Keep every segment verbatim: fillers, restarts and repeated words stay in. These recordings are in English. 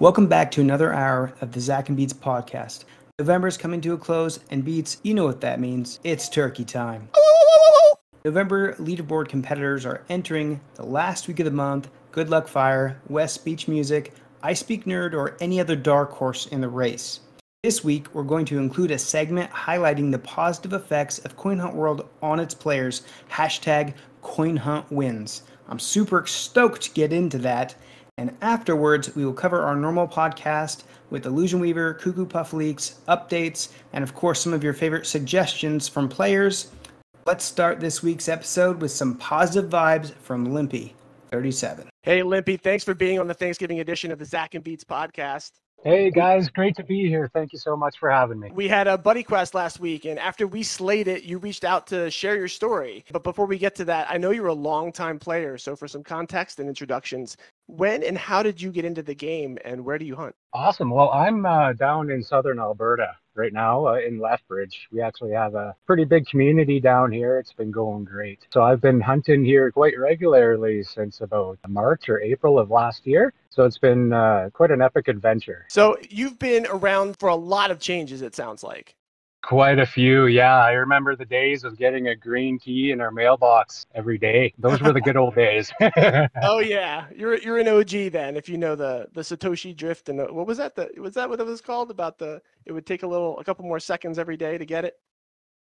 Welcome back to another hour of the Zack and Beats podcast. November is coming to a close, and Beats, you know what that means. It's turkey time. November leaderboard competitors are entering the last week of the month. Good Luck Fire, West Beach Music, I Speak Nerd, or any other dark horse in the race. This week, we're going to include a segment highlighting the positive effects of Coin Hunt World on its players, hashtag CoinHuntWins. I'm super stoked to get into that. And afterwards, we will cover our normal podcast with Illusion Weaver, Cuckoo Puff leaks, updates, and of course, some of your favorite suggestions from players. Let's start this week's episode with some positive vibes from Limpy thirty-seven. Hey, Limpy, thanks for being on the Thanksgiving edition of the Zack and Beats podcast. Hey, guys, great to be here. Thank you so much for having me. We had a buddy quest last week, and after we slayed it, you reached out to share your story. But before we get to that, I know you're a longtime player, so for some context and introductions, when and how did you get into the game, and where do you hunt? Awesome. Well, I'm uh, down in southern Alberta right now uh, in Lethbridge. We actually have a pretty big community down here. It's been going great. So I've been hunting here quite regularly since about March or April of last year. So it's been uh, quite an epic adventure. So you've been around for a lot of changes, it sounds like. Quite a few, yeah. I remember the days of getting a green key in our mailbox every day. Those were the good old days. Oh yeah, you're you're an O G then, if you know the the Satoshi drift and the, what was that? The was that what it was called? About the it would take a little a couple more seconds every day to get it.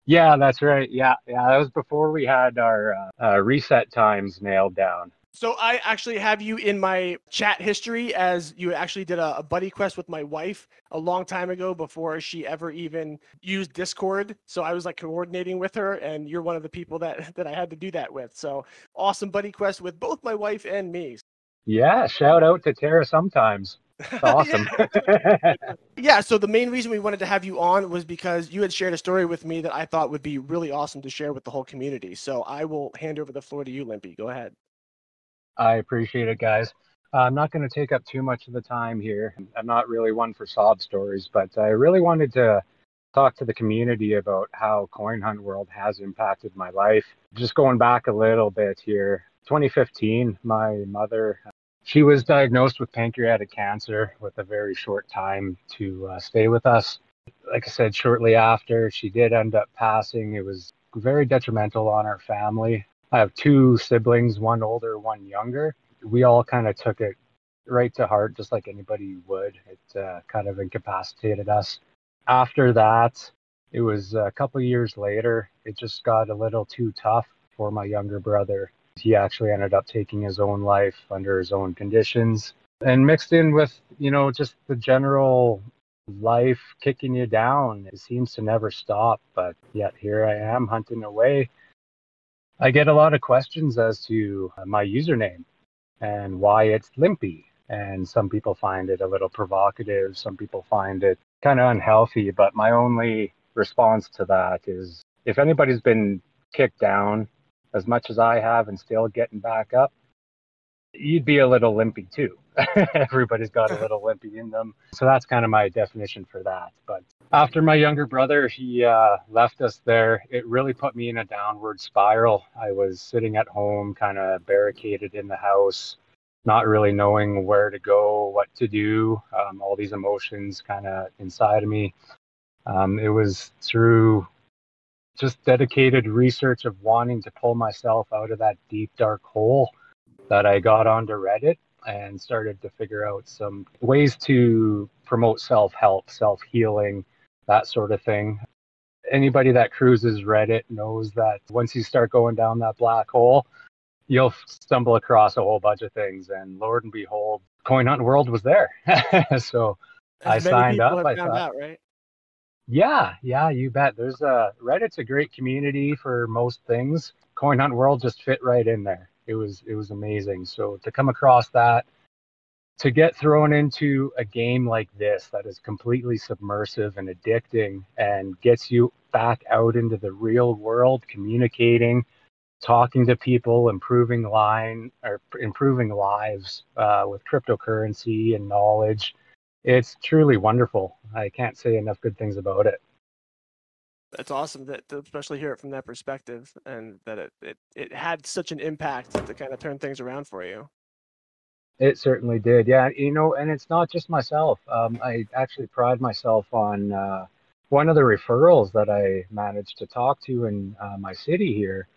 Yeah, that's right. Yeah, yeah. That was before we had our uh, uh, reset times nailed down. So I actually have you in my chat history as you actually did a, a buddy quest with my wife a long time ago before she ever even used Discord. So I was like coordinating with her, and you're one of the people that, that I had to do that with. So awesome buddy quest with both my wife and me. Yeah, shout out to Tara sometimes. That's awesome. Yeah. Yeah, so the main reason we wanted to have you on was because you had shared a story with me that I thought would be really awesome to share with the whole community. So I will hand over the floor to you, Limpy. Go ahead. I appreciate it, guys. Uh, I'm not going to take up too much of the time here. I'm not really one for sob stories, but I really wanted to talk to the community about how Coin Hunt World has impacted my life. Just going back a little bit here, twenty fifteen, my mother, she was diagnosed with pancreatic cancer with a very short time to uh, stay with us. Like I said, shortly after, she did end up passing. It was very detrimental on our family. I have two siblings, one older, one younger. We all kind of took it right to heart, just like anybody would. It uh, kind of incapacitated us. After that, it was a couple years later, it just got a little too tough for my younger brother. He actually ended up taking his own life under his own conditions. And mixed in with, you know, just the general life kicking you down. It seems to never stop, but yet here I am hunting away. I get a lot of questions as to my username and why it's Limpy. And some people find it a little provocative. Some people find it kind of unhealthy. But my only response to that is if anybody's been kicked down as much as I have and still getting back up, you'd be a little limpy too. Everybody's got a little limpy in them. So that's kind of my definition for that. But after my younger brother, he uh, left us there, it really put me in a downward spiral. I was sitting at home, kind of barricaded in the house, not really knowing where to go, what to do, um, all these emotions kind of inside of me. Um, it was through just dedicated research of wanting to pull myself out of that deep, dark hole that I got onto Reddit and started to figure out some ways to promote self-help, self-healing, that sort of thing. Anybody that cruises Reddit knows that once you start going down that black hole, you'll stumble across a whole bunch of things. And Lord and behold, Coin Hunt World was there. So I signed up. I thought, right? Yeah, yeah, you bet. There's a Reddit's a great community for most things. Coin Hunt World just fit right in there. It was it was amazing. So to come across that, to get thrown into a game like this that is completely submersive and addicting and gets you back out into the real world, communicating, talking to people, improving line or improving lives uh, with cryptocurrency and knowledge. It's truly wonderful. I can't say enough good things about it. That's awesome that to especially hear it from that perspective and that it, it, it had such an impact to kind of turn things around for you. It certainly did. Yeah. You know, and it's not just myself. Um, I actually pride myself on uh, one of the referrals that I managed to talk to in uh, my city here.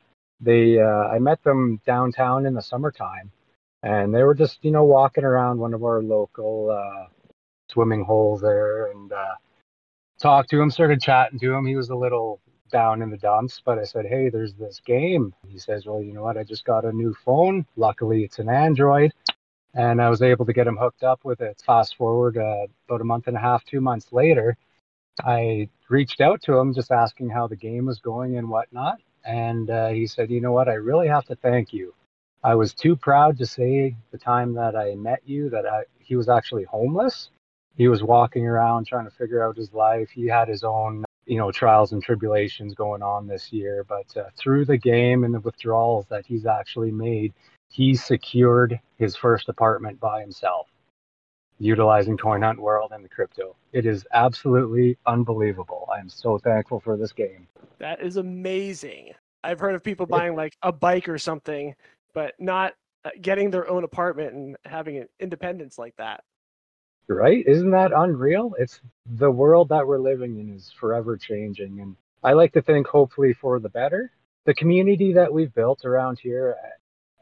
They, uh, I met them downtown in the summertime, and they were just, you know, walking around one of our local uh, swimming holes there, and uh, talked to him, started chatting to him. He was a little down in the dumps, but I said, hey, there's this game. He says, well, you know what? I just got a new phone. Luckily, it's an Android, and I was able to get him hooked up with it. Fast forward uh, about a month and a half, two months later, I reached out to him just asking how the game was going and whatnot. And uh, he said, you know what, I really have to thank you. I was too proud to say the time that I met you that I, he was actually homeless. He was walking around trying to figure out his life. He had his own, you know, trials and tribulations going on this year. But uh, through the game and the withdrawals that he's actually made, he secured his first apartment by himself, utilizing Coin Hunt World and the crypto. It is absolutely unbelievable. I am so thankful for this game. That is amazing. I've heard of people buying like a bike or something, but not getting their own apartment and having an independence like that. Right? Isn't that unreal? It's the world that we're living in is forever changing. And I like to think hopefully for the better. The community that we've built around here,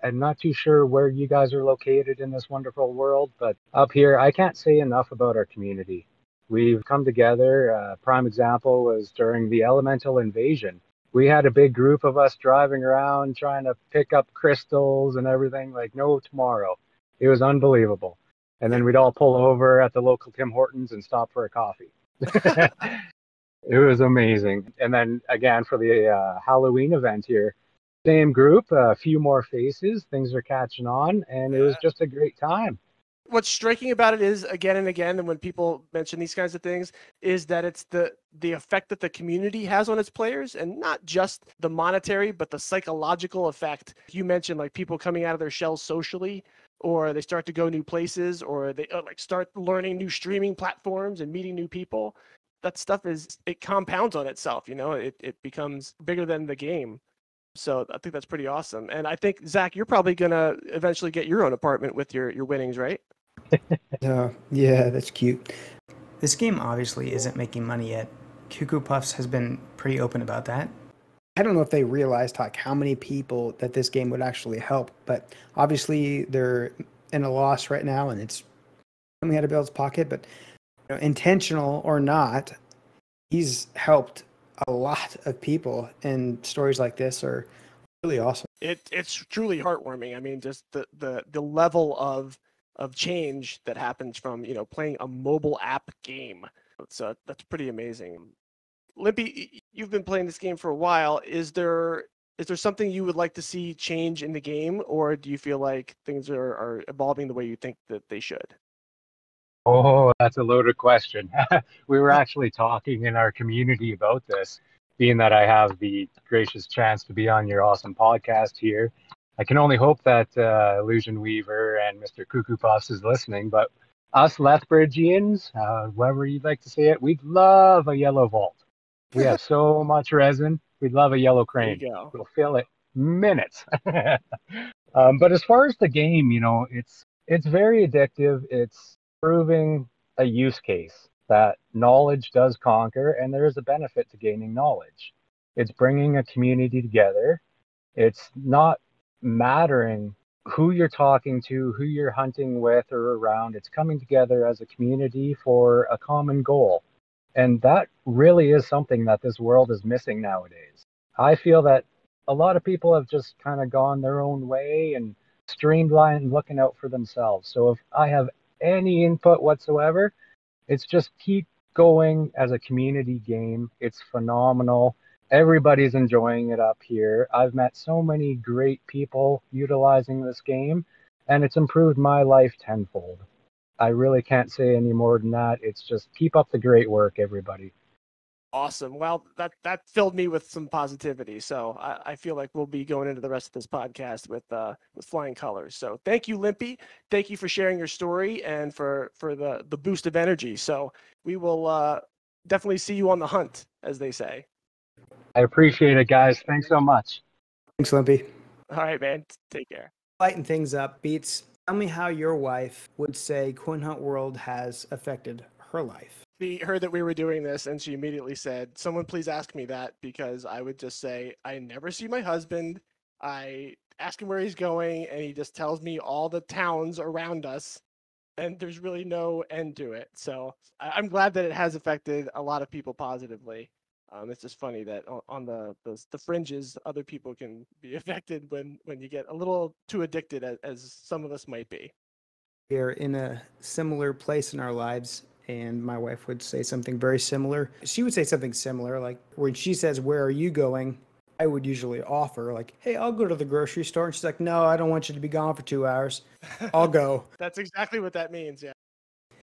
I'm not too sure where you guys are located in this wonderful world, but up here, I can't say enough about our community. We've come together. Uh, prime example was during the Elemental Invasion. We had a big group of us driving around trying to pick up crystals and everything like no tomorrow. It was unbelievable. And then we'd all pull over at the local Tim Hortons and stop for a coffee. It was amazing. And then again for the uh, Halloween event here, same group, a few more faces, things are catching on, and yeah. It was just a great time. What's striking about it is, again and again, and when people mention these kinds of things, is that it's the the effect that the community has on its players, and not just the monetary, but the psychological effect. You mentioned like people coming out of their shells socially, or they start to go new places, or they uh, like start learning new streaming platforms and meeting new people. That stuff is, it compounds on itself, you know, it, it becomes bigger than the game. So I think that's pretty awesome. And I think, Zach, you're probably going to eventually get your own apartment with your, your winnings, right? uh, yeah, that's cute. This game obviously isn't making money yet. Cuckoo Puffs has been pretty open about that. I don't know if they realized like how many people that this game would actually help, but obviously they're in a loss right now, and it's coming out of Bill's pocket. But you know, intentional or not, he's helped a lot of people, and stories like this are really awesome. It it's truly heartwarming. I mean, just the the the level of of change that happens from, you know, playing a mobile app game. So that's pretty amazing. Limpy, you've been playing this game for a while. Is there is there something you would like to see change in the game, or do you feel like things are, are evolving the way you think that they should? Oh, that's a loaded question. We were actually talking in our community about this, being that I have the gracious chance to be on your awesome podcast here. I can only hope that uh, Illusion Weaver and Mister Cuckoo Puffs is listening, but us Lethbridgians, uh, whoever you'd like to say it, we'd love a yellow vault. We have so much resin. We'd love a yellow crane. There you go. We'll fill it minutes. um, but as far as the game, you know, it's it's very addictive. It's proving a use case that knowledge does conquer, and there is a benefit to gaining knowledge. It's bringing a community together. It's not mattering who you're talking to, who you're hunting with or around. It's coming together as a community for a common goal. And that really is something that this world is missing nowadays. I feel that a lot of people have just kind of gone their own way and streamlined looking out for themselves. So if I have any input whatsoever, it's just keep going as a community game. It's phenomenal. Everybody's enjoying it up here. I've met so many great people utilizing this game, and it's improved my life tenfold. I really can't say any more than that. It's just keep up the great work, everybody. Awesome. Well, that that filled me with some positivity. So I, I feel like we'll be going into the rest of this podcast with uh, with flying colors. So thank you, Limpy. Thank you for sharing your story and for for the the boost of energy. So we will uh, definitely see you on the hunt, as they say. I appreciate it, guys. Thanks so much. Thanks, Limpy. All right, man. Take care. Lighten things up, Beats. Tell me how your wife would say Coin Hunt World has affected her life. She heard that we were doing this, and she immediately said, someone please ask me that, because I would just say, I never see my husband. I ask him where he's going, and he just tells me all the towns around us, and there's really no end to it. So I'm glad that it has affected a lot of people positively. Um, it's just funny that on the, the the fringes, other people can be affected when, when you get a little too addicted, as, as some of us might be. We're in a similar place in our lives, and my wife would say something very similar. She would say something similar, like when she says, where are you going? I would usually offer, like, hey, I'll go to the grocery store. And she's like, no, I don't want you to be gone for two hours. I'll go. That's exactly what that means, yeah.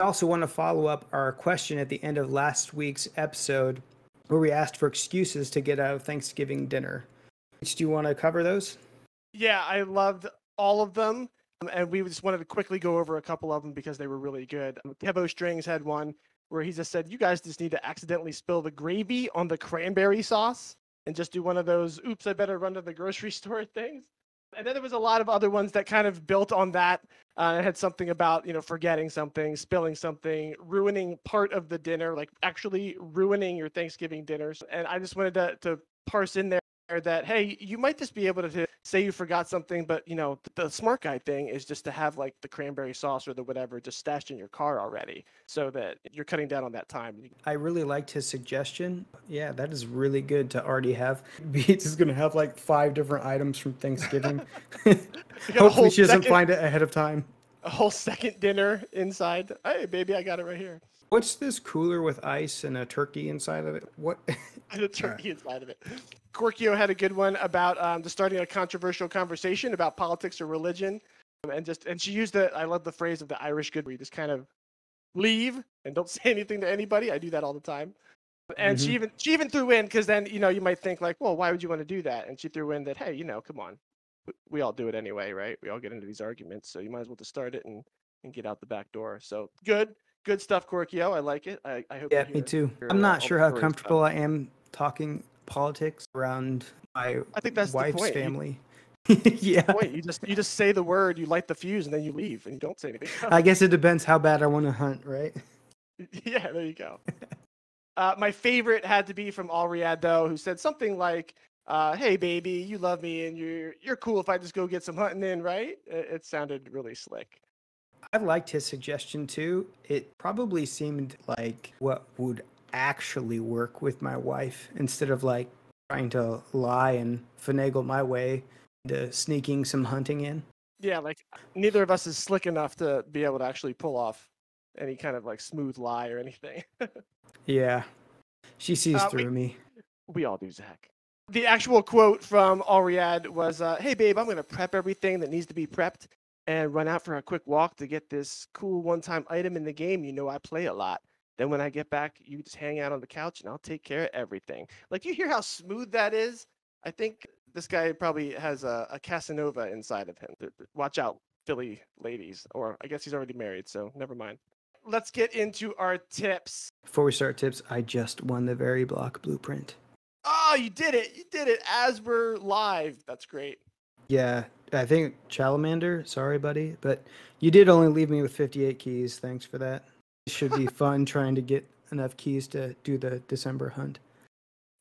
I also want to follow up our question at the end of last week's episode, where we asked for excuses to get out of Thanksgiving dinner. Do you want to cover those? Yeah, I loved all of them. And we just wanted to quickly go over a couple of them because they were really good. Kebo Strings had one where he just said, you guys just need to accidentally spill the gravy on the cranberry sauce and just do one of those, oops, I better run to the grocery store things. And then there was a lot of other ones that kind of built on that. Uh, it had something about, you know, forgetting something, spilling something, ruining part of the dinner, like actually ruining your Thanksgiving dinners. And I just wanted to, to parse in there that, hey, you might just be able to say you forgot something, but, you know, the, the smart guy thing is just to have like the cranberry sauce or the whatever just stashed in your car already so that you're cutting down on that time. I really liked his suggestion. Yeah, that is really good to already have. Beats is going to have like five different itemes from Thanksgiving. Hopefully she doesn't second, find it ahead of time. A whole second dinner inside. Hey, baby, I got it right here. What's this cooler with ice and a turkey inside of it? What? And a turkey right. inside of it. Corkio had a good one about um, just starting a controversial conversation about politics or religion, um, and just and she used the I love the phrase of the Irish good where you just kind of leave and don't say anything to anybody. I do that all the time, and mm-hmm. she even she even threw in because then you know you might think like, well, why would you want to do that? And she threw in that hey, you know, come on, we all do it anyway, right? We all get into these arguments, so you might as well just start it and and get out the back door. So good. Good stuff, Corkio. I like it. I, I hope. Yeah, me too. I'm not sure how comfortable I am talking politics around my I think that's wife's family. Yeah. You just you just say the word, you light the fuse, and then you leave, and you don't say anything. I guess it depends how bad I want to hunt, right? Yeah, there you go. uh, my favorite had to be from Al Riyadh, though, who said something like, uh, "Hey, baby, you love me, and you're you're cool if I just go get some hunting in, right?" It, it sounded really slick. I liked his suggestion too. It probably seemed like what would actually work with my wife instead of like trying to lie and finagle my way into sneaking some hunting in. Yeah, like neither of us is slick enough to be able to actually pull off any kind of like smooth lie or anything. Yeah, she sees uh, through we, me. We all do, Zach. The actual quote from Al Riyadh was, uh, hey babe, I'm going to prep everything that needs to be prepped and run out for a quick walk to get this cool one-time item in the game. You know I play a lot. Then when I get back, you just hang out on the couch, and I'll take care of everything. Like, you hear how smooth that is? I think this guy probably has a, a Casanova inside of him. Watch out, Philly ladies. Or I guess he's already married, so never mind. Let's get into our tips. Before we start tips, I just won the Very Block Blueprint. Oh, you did it. You did it as we're live. That's great. Yeah, I think Chalamander, sorry, buddy, but you did only leave me with fifty-eight keys. Thanks for that. It should be fun trying to get enough keys to do the December hunt.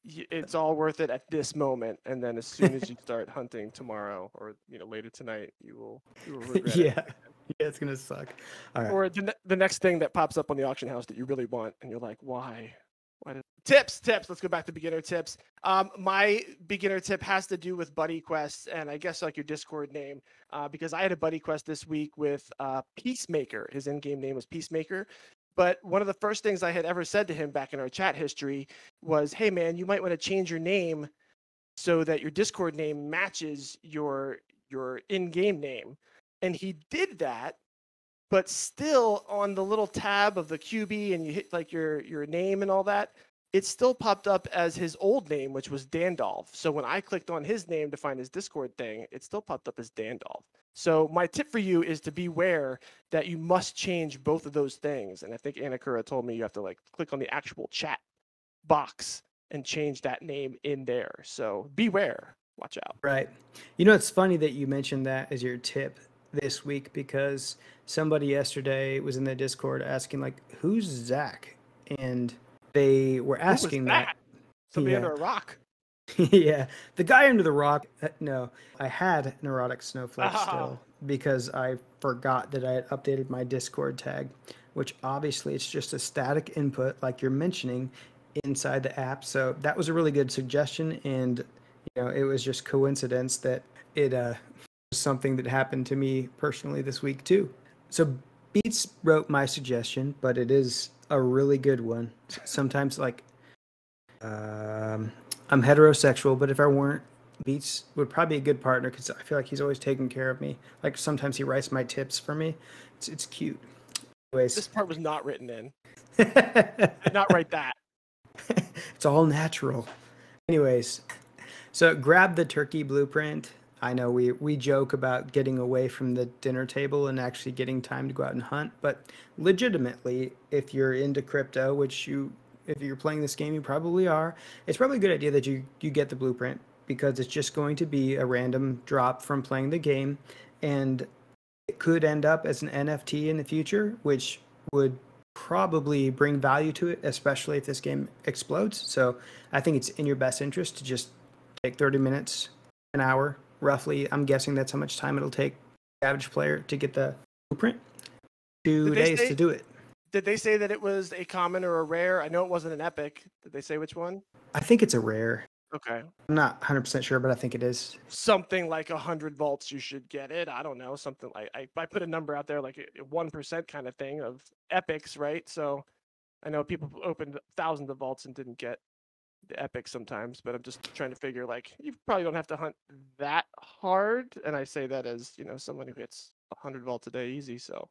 It's all worth it at this moment. And then as soon as you start hunting tomorrow or you know later tonight, you will, you will regret yeah. it. Yeah, it's going to suck. All right. Or the, the next thing that pops up on the auction house that you really want, and you're like, why? Why did... Tips, tips. Let's go back to beginner tips. Um, my beginner tip has to do with buddy quests, and I guess like your Discord name, uh, because I had a buddy quest this week with uh, Peacemaker. His in-game name was Peacemaker. But one of the first things I had ever said to him back in our chat history was, hey, man, you might want to change your name so that your Discord name matches your your in-game name. And he did that. But still on the little tab of the Q B and you hit like your, your name and all that, it still popped up as his old name, which was Dandolf. So when I clicked on his name to find his Discord thing, it still popped up as Dandolf. So my tip for you is to beware that you must change both of those things. And I think Anakura told me you have to like click on the actual chat box and change that name in there. So beware, watch out. Right. You know, it's funny that you mentioned that as your tip. this week because somebody yesterday was in the Discord asking, like, who's Zack? And they were asking that. Somebody yeah. under a rock. yeah. The guy under the rock. No, I had neurotic snowflake oh. still because I forgot that I had updated my Discord tag, which obviously it's just a static input like you're mentioning inside the app. So that was a really good suggestion. And, you know, it was just coincidence that it uh, was something that happened to me personally this week, too. So Beats wrote my suggestion, but it is a really good one. Sometimes, like, um, I'm heterosexual, but if I weren't, Beats would probably be a good partner because I feel like he's always taking care of me. Like, sometimes he writes my tips for me. It's, it's cute. Anyways. This part was not written in. I did not write that. It's all natural. Anyways, so grab the turkey blueprint. I know we, we joke about getting away from the dinner table and actually getting time to go out and hunt, but legitimately, if you're into crypto, which you, if you're playing this game, you probably are, it's probably a good idea that you, you get the blueprint because it's just going to be a random drop from playing the game, and it could end up as an N F T in the future, which would probably bring value to it, especially if this game explodes. So I think it's in your best interest to just take thirty minutes, an hour, roughly. I'm guessing that's how much time it'll take the average player to get the blueprint. Two days say, to do it. Did they say that it was a common or a rare? I know it wasn't an epic. Did they say which one? I think it's a rare. Okay. I'm not one hundred percent sure, but I think it is. Something like one hundred volts, you should get it. I don't know. Something like, I, I put a number out there, like one percent kind of thing of epics, right? So I know people opened thousands of volts and didn't get the epic sometimes, but I'm just trying to figure, like, you probably don't have to hunt that hard. And I say that as, you know, someone who hits one hundred volts a day easy, so.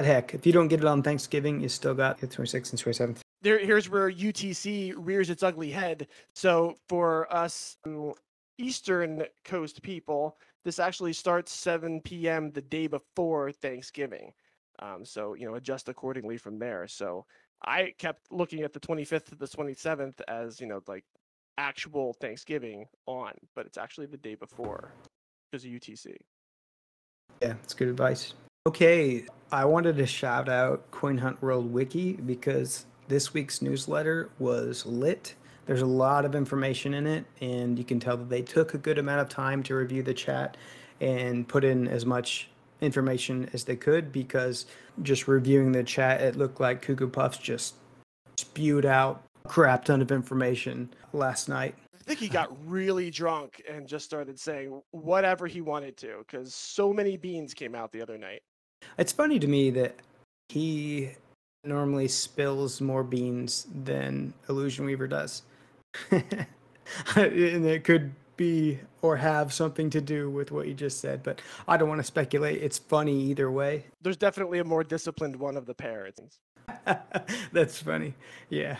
Heck, if you don't get it on Thanksgiving, you still got the twenty-sixth and twenty-seventh. There, here's where U T C rears its ugly head. So for us Eastern Coast people, this actually starts seven p.m. the day before Thanksgiving. Um, so, you know, adjust accordingly from there. So I kept looking at the twenty-fifth to the twenty-seventh as, you know, like actual Thanksgiving on, but it's actually the day before because of U T C. Yeah, that's good advice. Okay, I wanted to shout out Coin Hunt World Wiki because this week's newsletter was lit. There's a lot of information in it, and you can tell that they took a good amount of time to review the chat and put in as much information as they could, because just reviewing the chat, it looked like Cuckoo Puffs just spewed out a crap ton of information last night. I think he got really drunk and just started saying whatever he wanted to, because so many beans came out the other night. It's funny to me that he normally spills more beans than Illusion Weaver does. And it could be or have something to do with what you just said, but I don't want to speculate. It's funny either way. There's definitely a more disciplined one of the pair. That's funny. Yeah.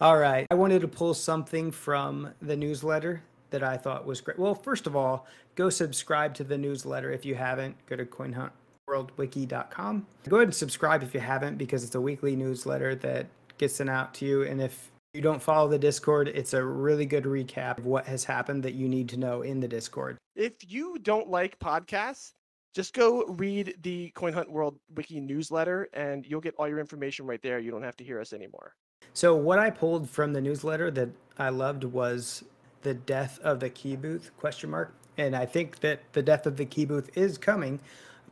All right. I wanted to pull something from the newsletter that I thought was great. Well, first of all, go subscribe to the newsletter if you haven't. Go to coin hunt world wiki dot com. Go ahead and subscribe if you haven't, because it's a weekly newsletter that gets sent out to you. And if you don't follow the Discord, it's a really good recap of what has happened that you need to know in the Discord. If you don't like podcasts, just go read the Coin Hunt World Wiki newsletter and you'll get all your information right there. You don't have to hear us anymore. So what I pulled from the newsletter that I loved was the death of the key booth question mark. And I think that the death of the key booth is coming,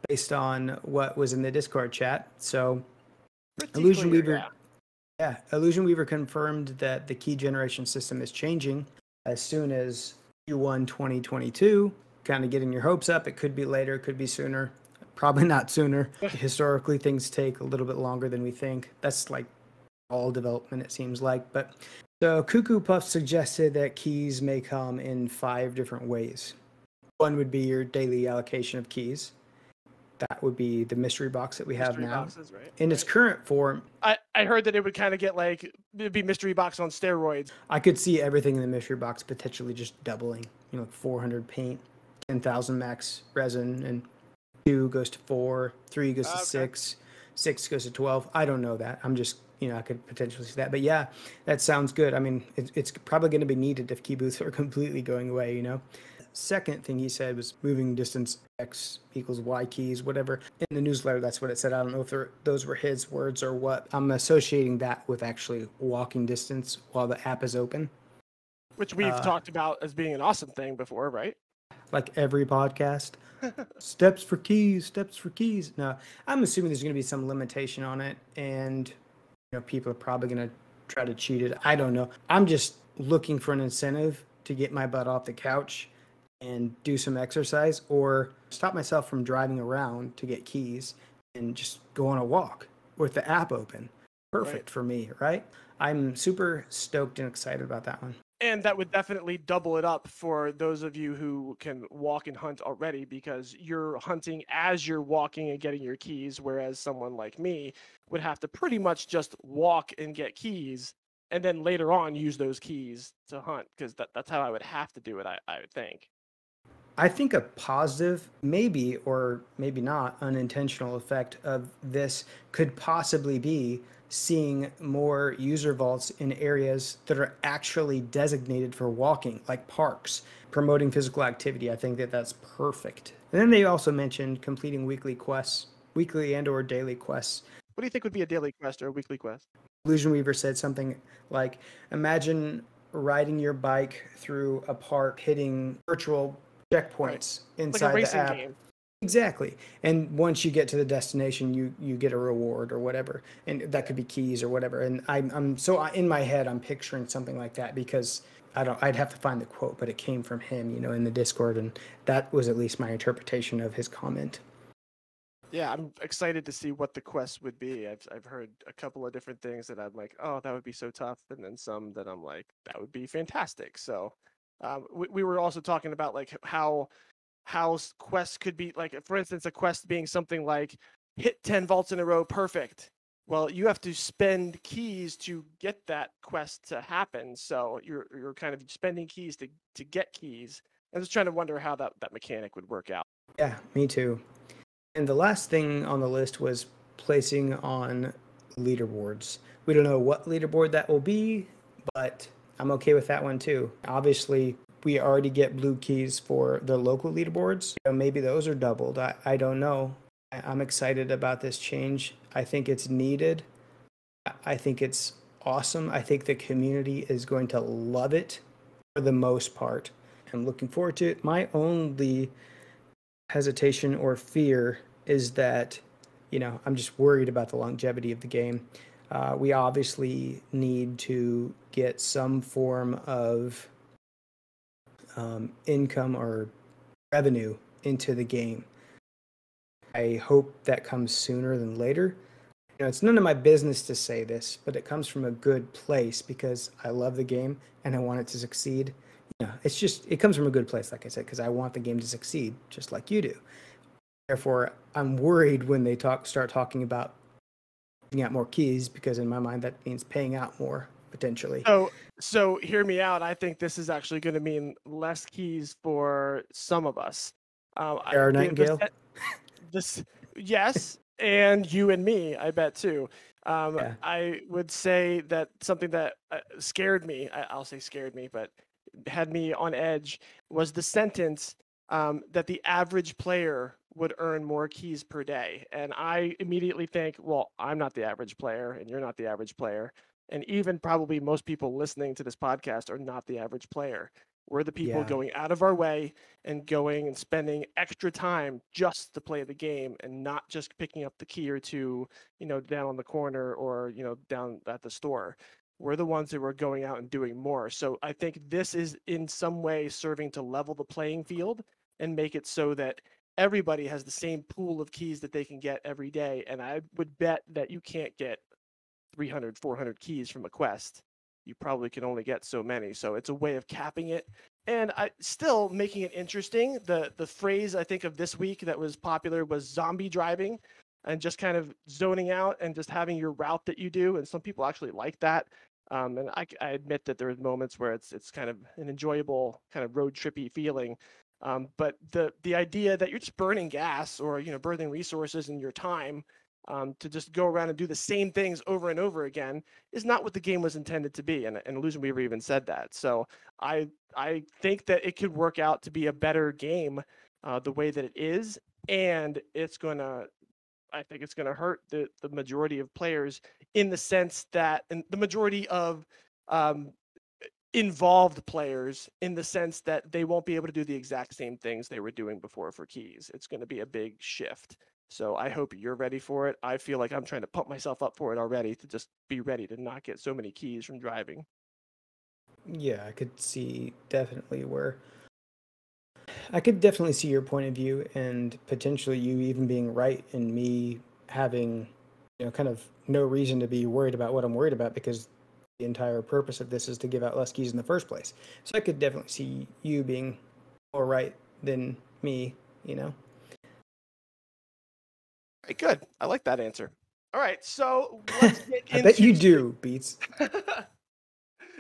based on what was in the Discord chat. So Illusion Weaver, yeah. yeah, Illusion Weaver confirmed that the key generation system is changing as soon as Q one twenty twenty-two, kind of getting your hopes up. It could be later, it could be sooner, probably not sooner. Historically, things take a little bit longer than we think. That's like all development, it seems like. But so Cuckoo Puff suggested that keys may come in five different ways. One would be your daily allocation of keys. That would be the mystery box that we have mystery now boxes, right? in right. its current form. I, I heard that it would kind of get like, it'd be mystery box on steroids. I could see everything in the mystery box potentially just doubling, you know, four hundred paint, ten thousand max resin, and two goes to four, three goes oh, to okay. six, six goes to twelve. I don't know that. I'm just, you know, I could potentially see that, but yeah, that sounds good. I mean, it, it's probably going to be needed if key booths are completely going away, you know. second thing he said was moving distance X equals Y keys, whatever. In the newsletter, that's what it said. I don't know if there, those were his words or what. I'm associating that with actually walking distance while the app is open. Which we've uh, talked about as being an awesome thing before, right? Like every podcast. Steps for keys, steps for keys. No, I'm assuming there's going to be some limitation on it, and you know, people are probably going to try to cheat it. I don't know. I'm just looking for an incentive to get my butt off the couch and do some exercise, or stop myself from driving around to get keys and just go on a walk with the app open. Perfect right. for me, right? I'm super stoked and excited about that one. And that would definitely double it up for those of you who can walk and hunt already, because you're hunting as you're walking and getting your keys, whereas someone like me would have to pretty much just walk and get keys and then later on use those keys to hunt, because that, that's how I would have to do it, I, I would think. I think a positive, maybe or maybe not, unintentional effect of this could possibly be seeing more user vaults in areas that are actually designated for walking, like parks, promoting physical activity. I think that that's perfect. And then they also mentioned completing weekly quests, weekly and or daily quests. What do you think would be a daily quest or a weekly quest? Illusion Weaver said something like, imagine riding your bike through a park, hitting virtual checkpoints right. inside like a racing the app. Game. Exactly. And once you get to the destination, you, you get a reward or whatever. And that could be keys or whatever. And I'm, I'm so in my head, I'm picturing something like that, because I don't, I'd have to find the quote, but it came from him, you know, in the Discord. And that was at least my interpretation of his comment. Yeah. I'm excited to see what the quest would be. I've, I've heard a couple of different things that I'm like, oh, that would be so tough. And then some that I'm like, that would be fantastic. So um, we, we were also talking about like how, how quests could be, like, for instance, a quest being something like hit ten vaults in a row perfect. Well, you have to spend keys to get that quest to happen, so you're you're kind of spending keys to to get keys. I'm just trying to wonder how that that mechanic would work out. Yeah, me too. And the last thing on the list was placing on leaderboards. We don't know what leaderboard that will be, but I'm okay with that one too. Obviously, we already get blue keys for the local leaderboards. You know, maybe those are doubled. I, I don't know. I, I'm excited about this change. I think it's needed. I think it's awesome. I think the community is going to love it for the most part. I'm looking forward to it. My only hesitation or fear is that, you know, I'm just worried about the longevity of the game. Uh, we obviously need to get some form of Um, income or revenue into the game. I hope that comes sooner than later. You know, it's none of my business to say this, but it comes from a good place because I love the game and I want it to succeed. You know, it's just, it comes from a good place, like I said, because I want the game to succeed just like you do. Therefore, I'm worried when they talk start talking about putting out more keys, because in my mind that means paying out more. Potentially. So, so hear me out. I think this is actually going to mean less keys for some of us. Um, Sarah I, Nightingale. This, yes, and you and me, I bet too. Um, yeah. I would say that something that scared me, I, I'll say scared me, but had me on edge, was the sentence um, that the average player would earn more keys per day. And I immediately think, well, I'm not the average player, and you're not the average player. And even probably most people listening to this podcast are not the average player. We're the people yeah. going out of our way and going and spending extra time just to play the game, and not just picking up the key or two, you know, down on the corner or, you know, down at the store. We're the ones who are going out and doing more. So I think this is in some way serving to level the playing field and make it so that everybody has the same pool of keys that they can get every day. And I would bet that you can't get three hundred, four hundred keys from a quest. You probably can only get so many. So it's a way of capping it. And I still making it interesting. The the phrase I think of this week that was popular was zombie driving, and just kind of zoning out and just having your route that you do. And some people actually like that. Um, and I, I admit that there are moments where it's it's kind of an enjoyable kind of road trippy feeling. Um, but the the idea that you're just burning gas or, you know, burning resources and your time um, to just go around and do the same things over and over again is not what the game was intended to be. And, and Illusion Weaver even said that. So I I think that it could work out to be a better game uh, the way that it is. And it's going to, I think it's going to hurt the, the majority of players in the sense that, and the majority of um, involved players in the sense that they won't be able to do the exact same things they were doing before for keys. It's going to be a big shift. So I hope you're ready for it. I feel like I'm trying to pump myself up for it already to just be ready to not get so many keys from driving. Yeah, I could see definitely where... I could definitely see your point of view and potentially you even being right and me having, you know, kind of no reason to be worried about what I'm worried about because the entire purpose of this is to give out less keys in the first place. So I could definitely see you being more right than me, you know. Very good. I like that answer. All right, so let's get into... I bet you do, Beats.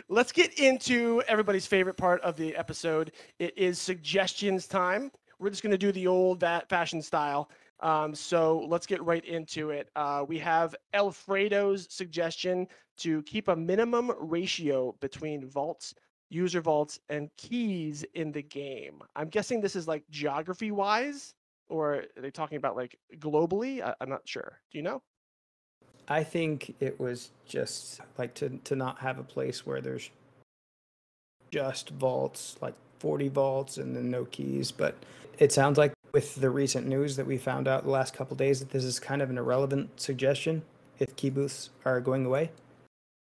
Let's get into everybody's favorite part of the episode. It is suggestions time. We're just going to do the old that fashioned style. Um, so let's get right into it. Uh, we have Alfredo's suggestion to keep a minimum ratio between vaults, user vaults, and keys in the game. I'm guessing this is like geography wise, or are they talking about like globally? I- I'm not sure. Do you know? I think it was just like to, to not have a place where there's just vaults, like forty vaults and then no keys. But it sounds like with the recent news that we found out the last couple of days that this is kind of an irrelevant suggestion if key booths are going away.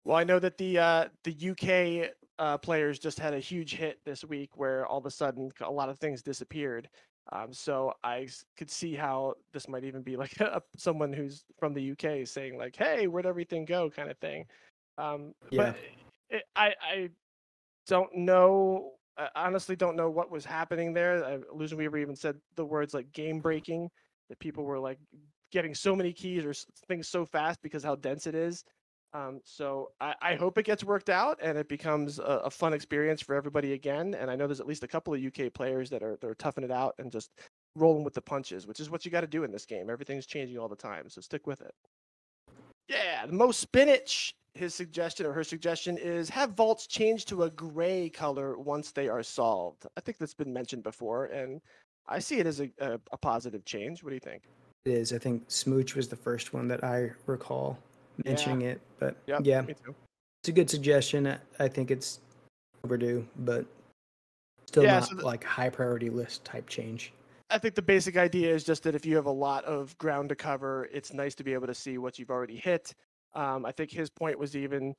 Well, I know that the uh, the U K uh, players just had a huge hit this week where all of a sudden a lot of things disappeared. Um, so I could see how this might even be like a, someone who's from the U K saying like, "Hey, where'd everything go?" kind of thing. Um, yeah. But it, I I don't know. I honestly don't know what was happening there. I, Illusion Weaver even said the words like "game breaking," that people were like getting so many keys or things so fast because how dense it is. Um, so I, I hope it gets worked out and it becomes a, a fun experience for everybody again. And I know there's at least a couple of U K players that are, that are toughing it out and just rolling with the punches, which is what you got to do in this game. Everything's changing all the time, so stick with it. Yeah, Mo Spinach, his suggestion or her suggestion is have vaults change to a gray color once they are solved. I think that's been mentioned before, and I see it as a, a, a positive change. What do you think? It is. I think Smooch was the first one that I recall mentioning yeah. it, but yep, yeah, it's a good suggestion. I think it's overdue, but still yeah, not so the, like high priority list type change. I think the basic idea is just that if you have a lot of ground to cover, it's nice to be able to see what you've already hit. Um, I think his point was even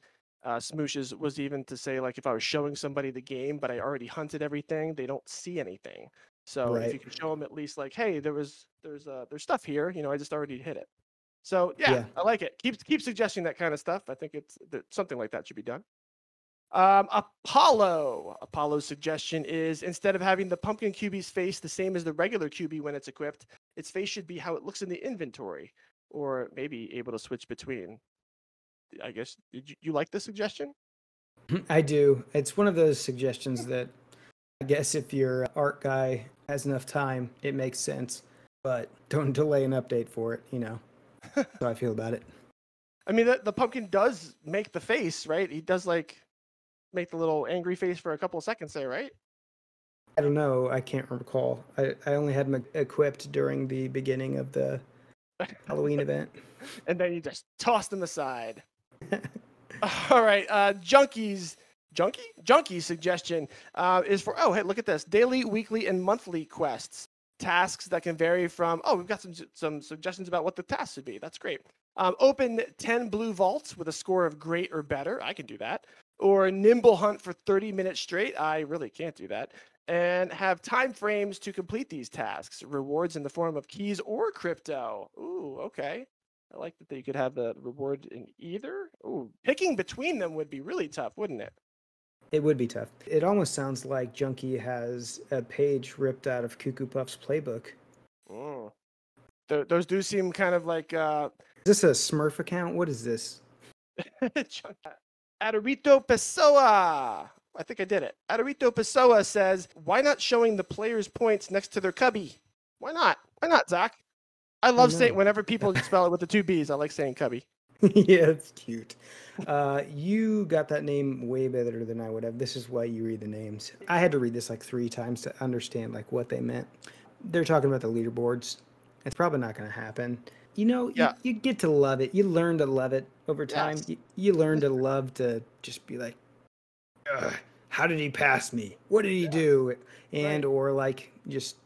uh, Smoosh's was even to say like if I was showing somebody the game, but I already hunted everything, they don't see anything. So right. if you can show them at least like, hey, there was there's uh, there's stuff here, you know, I just already hit it. So yeah, yeah, I like it. Keep keep suggesting that kind of stuff. I think it's that something like that should be done. Um, Apollo. Apollo's suggestion is instead of having the pumpkin Q B's face the same as the regular Q B when it's equipped, its face should be how it looks in the inventory, or maybe able to switch between. I guess did you, you like this suggestion? I do. It's one of those suggestions that I guess if your art guy has enough time, it makes sense. But don't delay an update for it, you know. That's how I feel about it. I mean, the, the pumpkin does make the face, right? He does, like, make the little angry face for a couple of seconds there, right? I don't know. I can't recall. I, I only had him equipped during the beginning of the Halloween event. And then you just tossed him aside. All right. Uh, Junkie's, Junkie? Junkie's suggestion uh, is for, oh, hey, look at this. Daily, weekly, and monthly quests. Tasks that can vary from, oh, we've got some some suggestions about what the tasks should be. That's great. Um, open ten blue vaults with a score of great or better. I can do that. Or nimble hunt for thirty minutes straight. I really can't do that. And have time frames to complete these tasks. Rewards in the form of keys or crypto. Ooh, okay. I like that you could have the reward in either. Ooh, picking between them would be really tough, wouldn't it? It would be tough. It almost sounds like Junkie has a page ripped out of Cuckoo Puffs' playbook. Oh. Th- those do seem kind of like... Uh... Is this a Smurf account? What is this? Adorito Pessoa! I think I did it. Adorito Pessoa says, why not showing the players' points next to their cubby? Why not? Why not, Zach? I love I saying whenever people spell it with the two B's, I like saying cubby. Yeah, it's cute. Uh, you got that name way better than I would have. This is why you read the names. I had to read this like three times to understand like what they meant. They're talking about the leaderboards. It's probably not going to happen. You know, yeah. you, you get to love it. You learn to love it over time. Yes. You, you learn to love to just be like, ugh, how did he pass me? What did he yeah. do? And right. or like just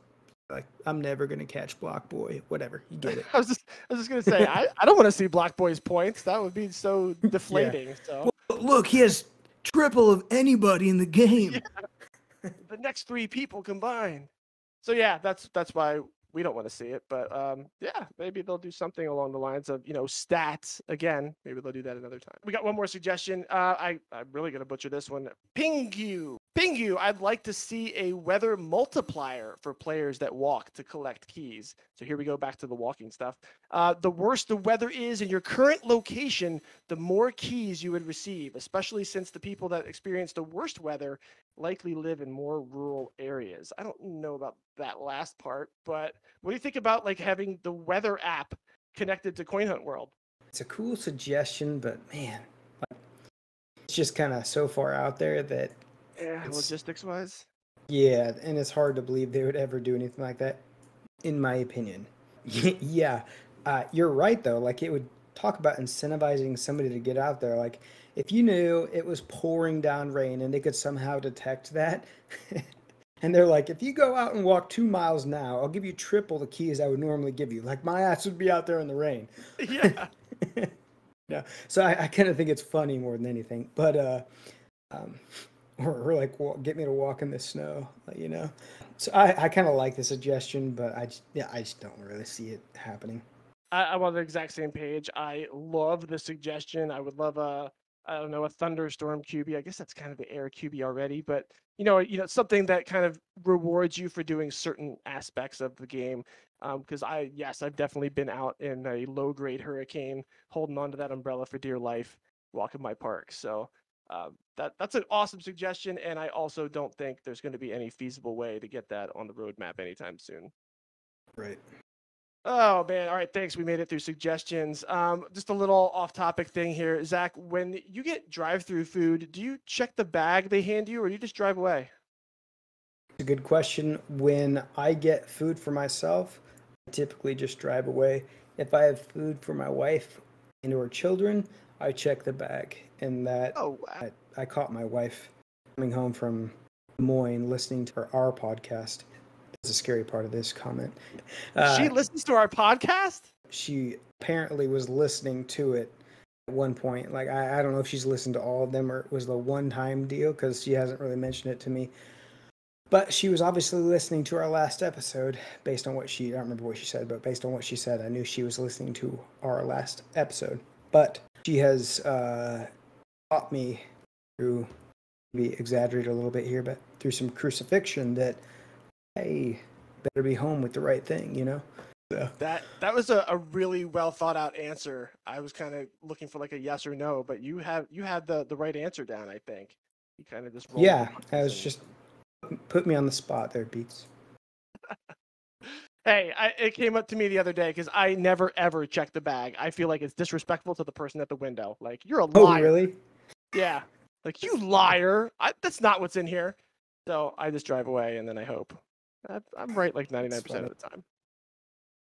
like, I'm never going to catch Blockboy. Whatever. You get it. I was just I was just going to say, I, I don't want to see Blockboy's points. That would be so deflating. Yeah. So. Well, look, he has triple of anybody in the game. Yeah. The next three people combined. So, yeah, that's that's why we don't want to see it. But, um, yeah, maybe they'll do something along the lines of, you know, stats. Again, maybe they'll do that another time. We got one more suggestion. Uh, I, I'm really going to butcher this one. Bingyu. Bingyu, I'd like to see a weather multiplier for players that walk to collect keys. So here we go back to the walking stuff. Uh, the worse the weather is in your current location, the more keys you would receive, especially since the people that experience the worst weather likely live in more rural areas. I don't know about that last part, but what do you think about like having the weather app connected to Coin Hunt World? It's a cool suggestion, but man, like, it's just kind of so far out there that yeah, logistics-wise. Yeah, and it's hard to believe they would ever do anything like that, in my opinion. yeah, uh, you're right, though. Like, it would talk about incentivizing somebody to get out there. Like, if you knew it was pouring down rain and they could somehow detect that, and they're like, if you go out and walk two miles now, I'll give you triple the keys I would normally give you. Like, my ass would be out there in the rain. Yeah. No. So I, I kind of think it's funny more than anything. But, uh... Um, Or like, get me to walk in the snow, you know? So I, I kind of like the suggestion, but I just, yeah, I just don't really see it happening. I, I'm on the exact same page. I love the suggestion. I would love a, I don't know, a thunderstorm Q B. I guess that's kind of the air Q B already, but you know, you know, something that kind of rewards you for doing certain aspects of the game. Because um, I, yes, I've definitely been out in a low-grade hurricane, holding onto that umbrella for dear life, walking my park. So. Uh, that that's an awesome suggestion, and I also don't think there's going to be any feasible way to get that on the roadmap anytime soon. Right. Oh man! All right, thanks. We made it through suggestions. Um, just a little off-topic thing here, Zach. When you get drive-through food, do you check the bag they hand you, or do you just drive away? It's a good question. When I get food for myself, I typically just drive away. If I have food for my wife and or children, I check the bag. And that oh, wow. I, I caught my wife coming home from Des Moines listening to her, our podcast. That's a scary part of this comment. Uh, she listens to our podcast? She apparently was listening to it at one point. Like, I, I don't know if she's listened to all of them or it was the one-time deal because she hasn't really mentioned it to me. But she was obviously listening to our last episode based on what she, I don't remember what she said, but based on what she said, I knew she was listening to our last episode. But she has... Uh, taught me through, maybe exaggerate a little bit here, but through some crucifixion that, hey, better be home with the right thing, you know? So. That that was a, a really well thought out answer. I was kind of looking for like a yes or no, but you have you had the, the right answer down, I think. You kind of just rolled. Yeah, I was just, put me on the spot there, Beats. Hey, I, it came up to me the other day because I never, ever check the bag. I feel like it's disrespectful to the person at the window. Like, you're a liar. Oh, really? Yeah. Like, you liar. I, that's not what's in here. So I just drive away, and then I hope. I, I'm right like ninety-nine percent of the time.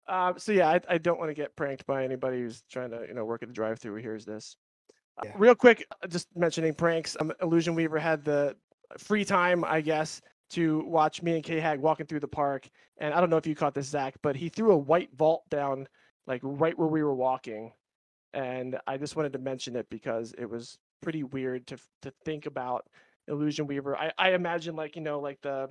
Um, so, yeah, I, I don't want to get pranked by anybody who's trying to, you know, work at the drive-thru who hears this. Uh, yeah. Real quick, just mentioning pranks. Um, Illusion Weaver had the free time, I guess, to watch me and K-Hag walking through the park. And I don't know if you caught this, Zach, but he threw a white vault down like right where we were walking. And I just wanted to mention it because it was pretty weird to to think about Illusion Weaver. I, I imagine like, you know, like the,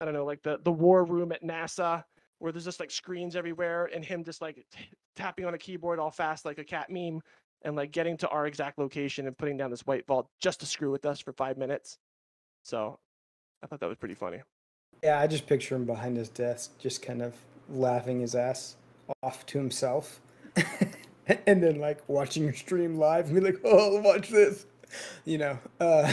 I don't know, like the, the war room at NASA where there's just like screens everywhere and him just like t- tapping on a keyboard all fast like a cat meme and like getting to our exact location and putting down this white vault just to screw with us for five minutes. So I thought that was pretty funny. Yeah, I just picture him behind his desk, just kind of laughing his ass off to himself. And then, like, watching your stream live and be like, oh, watch this, you know. Uh,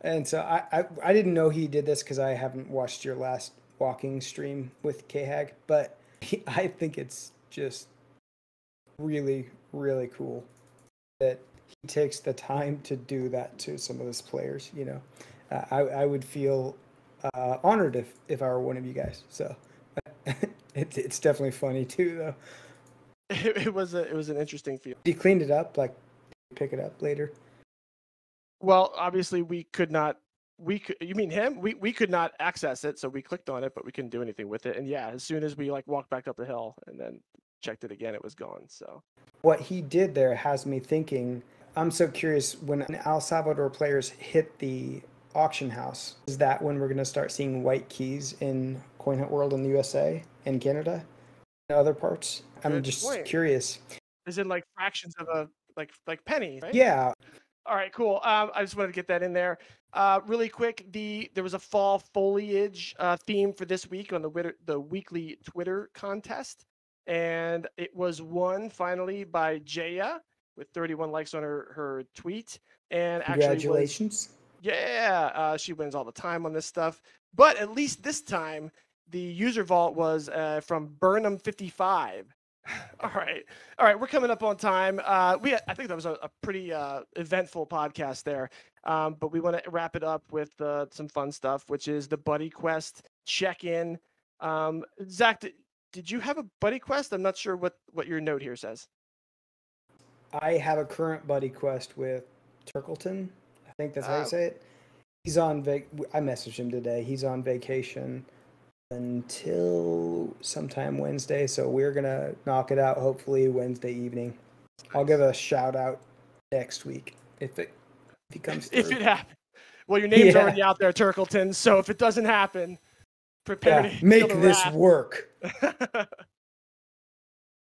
and so I, I, I didn't know he did this because I haven't watched your last walking stream with K-Hag, but he, I think it's just really, really cool that he takes the time to do that to some of his players. You know, uh, I, I would feel uh, honored if, if I were one of you guys. So it, it's definitely funny too, though. It, it was a, it was an interesting feel. He cleaned it up, like pick it up later. Well, obviously we could not. We could, you mean him? We we could not access it, so we clicked on it, but we couldn't do anything with it. And yeah, as soon as we like walked back up the hill and then checked it again, it was gone. So what he did there has me thinking. I'm so curious, when El Salvador players hit the auction house, is that when we're going to start seeing white keys in Coin Hunt World in the U S A and Canada and other parts? I'm Good just point. Curious. Is it like fractions of a like like pennies? Right? Yeah. All right, cool. Um, I just wanted to get that in there. Uh, really quick, the there was a fall foliage uh, theme for this week on the Twitter, the weekly Twitter contest, and it was won finally by Jaya with thirty-one likes on her, her tweet. And actually, congratulations! Was, yeah, uh, she wins all the time on this stuff, but at least this time the user vault was uh, from Burnham fifty-five. All right. All right. We're coming up on time. Uh, we I think that was a, a pretty uh, eventful podcast there, um, but we want to wrap it up with uh, some fun stuff, which is the buddy quest check-in. Um, Zach, did, did you have a buddy quest? I'm not sure what, what your note here says. I have a current buddy quest with Turkleton. I think that's how uh, you say it. He's on vac- I messaged him today. He's on vacation until sometime Wednesday, so we're gonna knock it out hopefully Wednesday evening. I'll give a shout out next week if it if it comes through. If it happens. Well, your name's yeah. already out there, Turkleton, so if it doesn't happen, prepare yeah, to make this wrath. Work.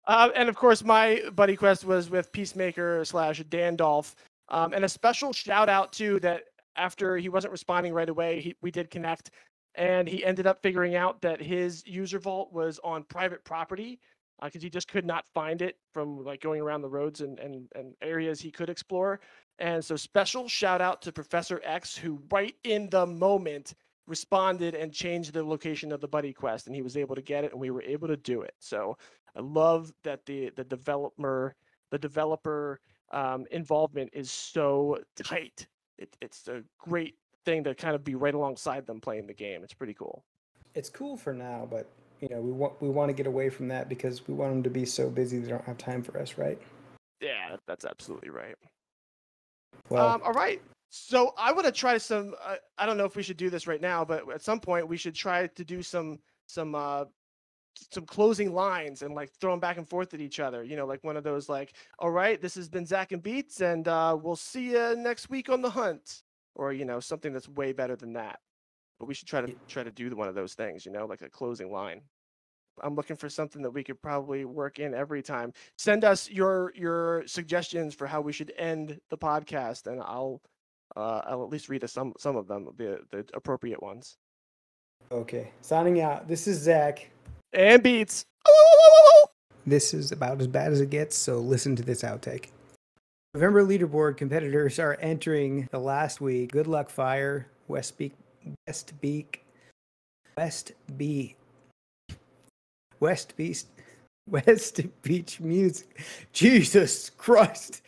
um, and of course my buddy quest was with Peacemaker slash Dandolf. Um, and a special shout out to that after he wasn't responding right away, he, we did connect. And he ended up figuring out that his user vault was on private property because uh, he just could not find it from like going around the roads and, and, and areas he could explore. And so special shout out to Professor X, who right in the moment responded and changed the location of the buddy quest, and he was able to get it and we were able to do it. So I love that the, the developer, the developer um, involvement is so tight. It, it's a great thing to kind of be right alongside them playing the game. It's pretty cool. It's cool for now, but you know, we want we want to get away from that because we want them to be so busy they don't have time for us, right? Yeah, that's absolutely right. Well, um, all right. So I want to try some. Uh, I don't know if we should do this right now, but at some point we should try to do some some uh, some closing lines and like throw them back and forth at each other. You know, like one of those like, all right, this has been Zack and Beats, and uh, we'll see you next week on The Hunt. Or, you know, something that's way better than that. But we should try to try to do one of those things, you know, like a closing line. I'm looking for something that we could probably work in every time. Send us your your suggestions for how we should end the podcast, and I'll uh, I'll at least read some some of them, the the appropriate ones. Okay, signing out. This is Zach and Beats. This is about as bad as it gets, so listen to this outtake. November leaderboard competitors are entering the last week. Good Luck Fire, West Beak, West Beak, West Beak, West Beast, West Beach Music. Jesus Christ.